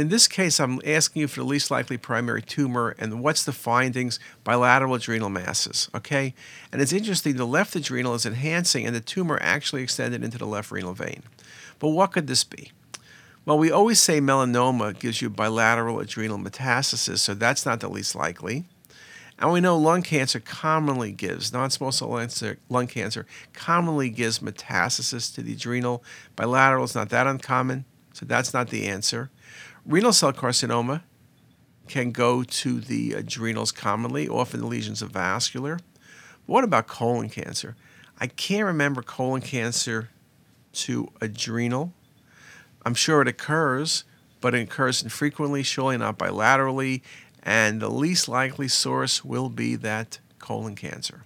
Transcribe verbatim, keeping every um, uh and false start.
In this case, I'm asking you for the least likely primary tumor and what's the findings, bilateral adrenal masses, okay? And it's interesting, the left adrenal is enhancing and the tumor actually extended into the left renal vein. But what could this be? Well, we always say melanoma gives you bilateral adrenal metastasis, so that's not the least likely. And we know lung cancer commonly gives, non-small cell lung cancer commonly gives metastasis to the adrenal. Bilateral is not that uncommon, so that's not the answer. Renal cell carcinoma can go to the adrenals commonly, often the lesions are vascular. But what about colon cancer? I can't remember colon cancer to adrenal. I'm sure it occurs, but it occurs infrequently, surely not bilaterally, and the least likely source will be that colon cancer.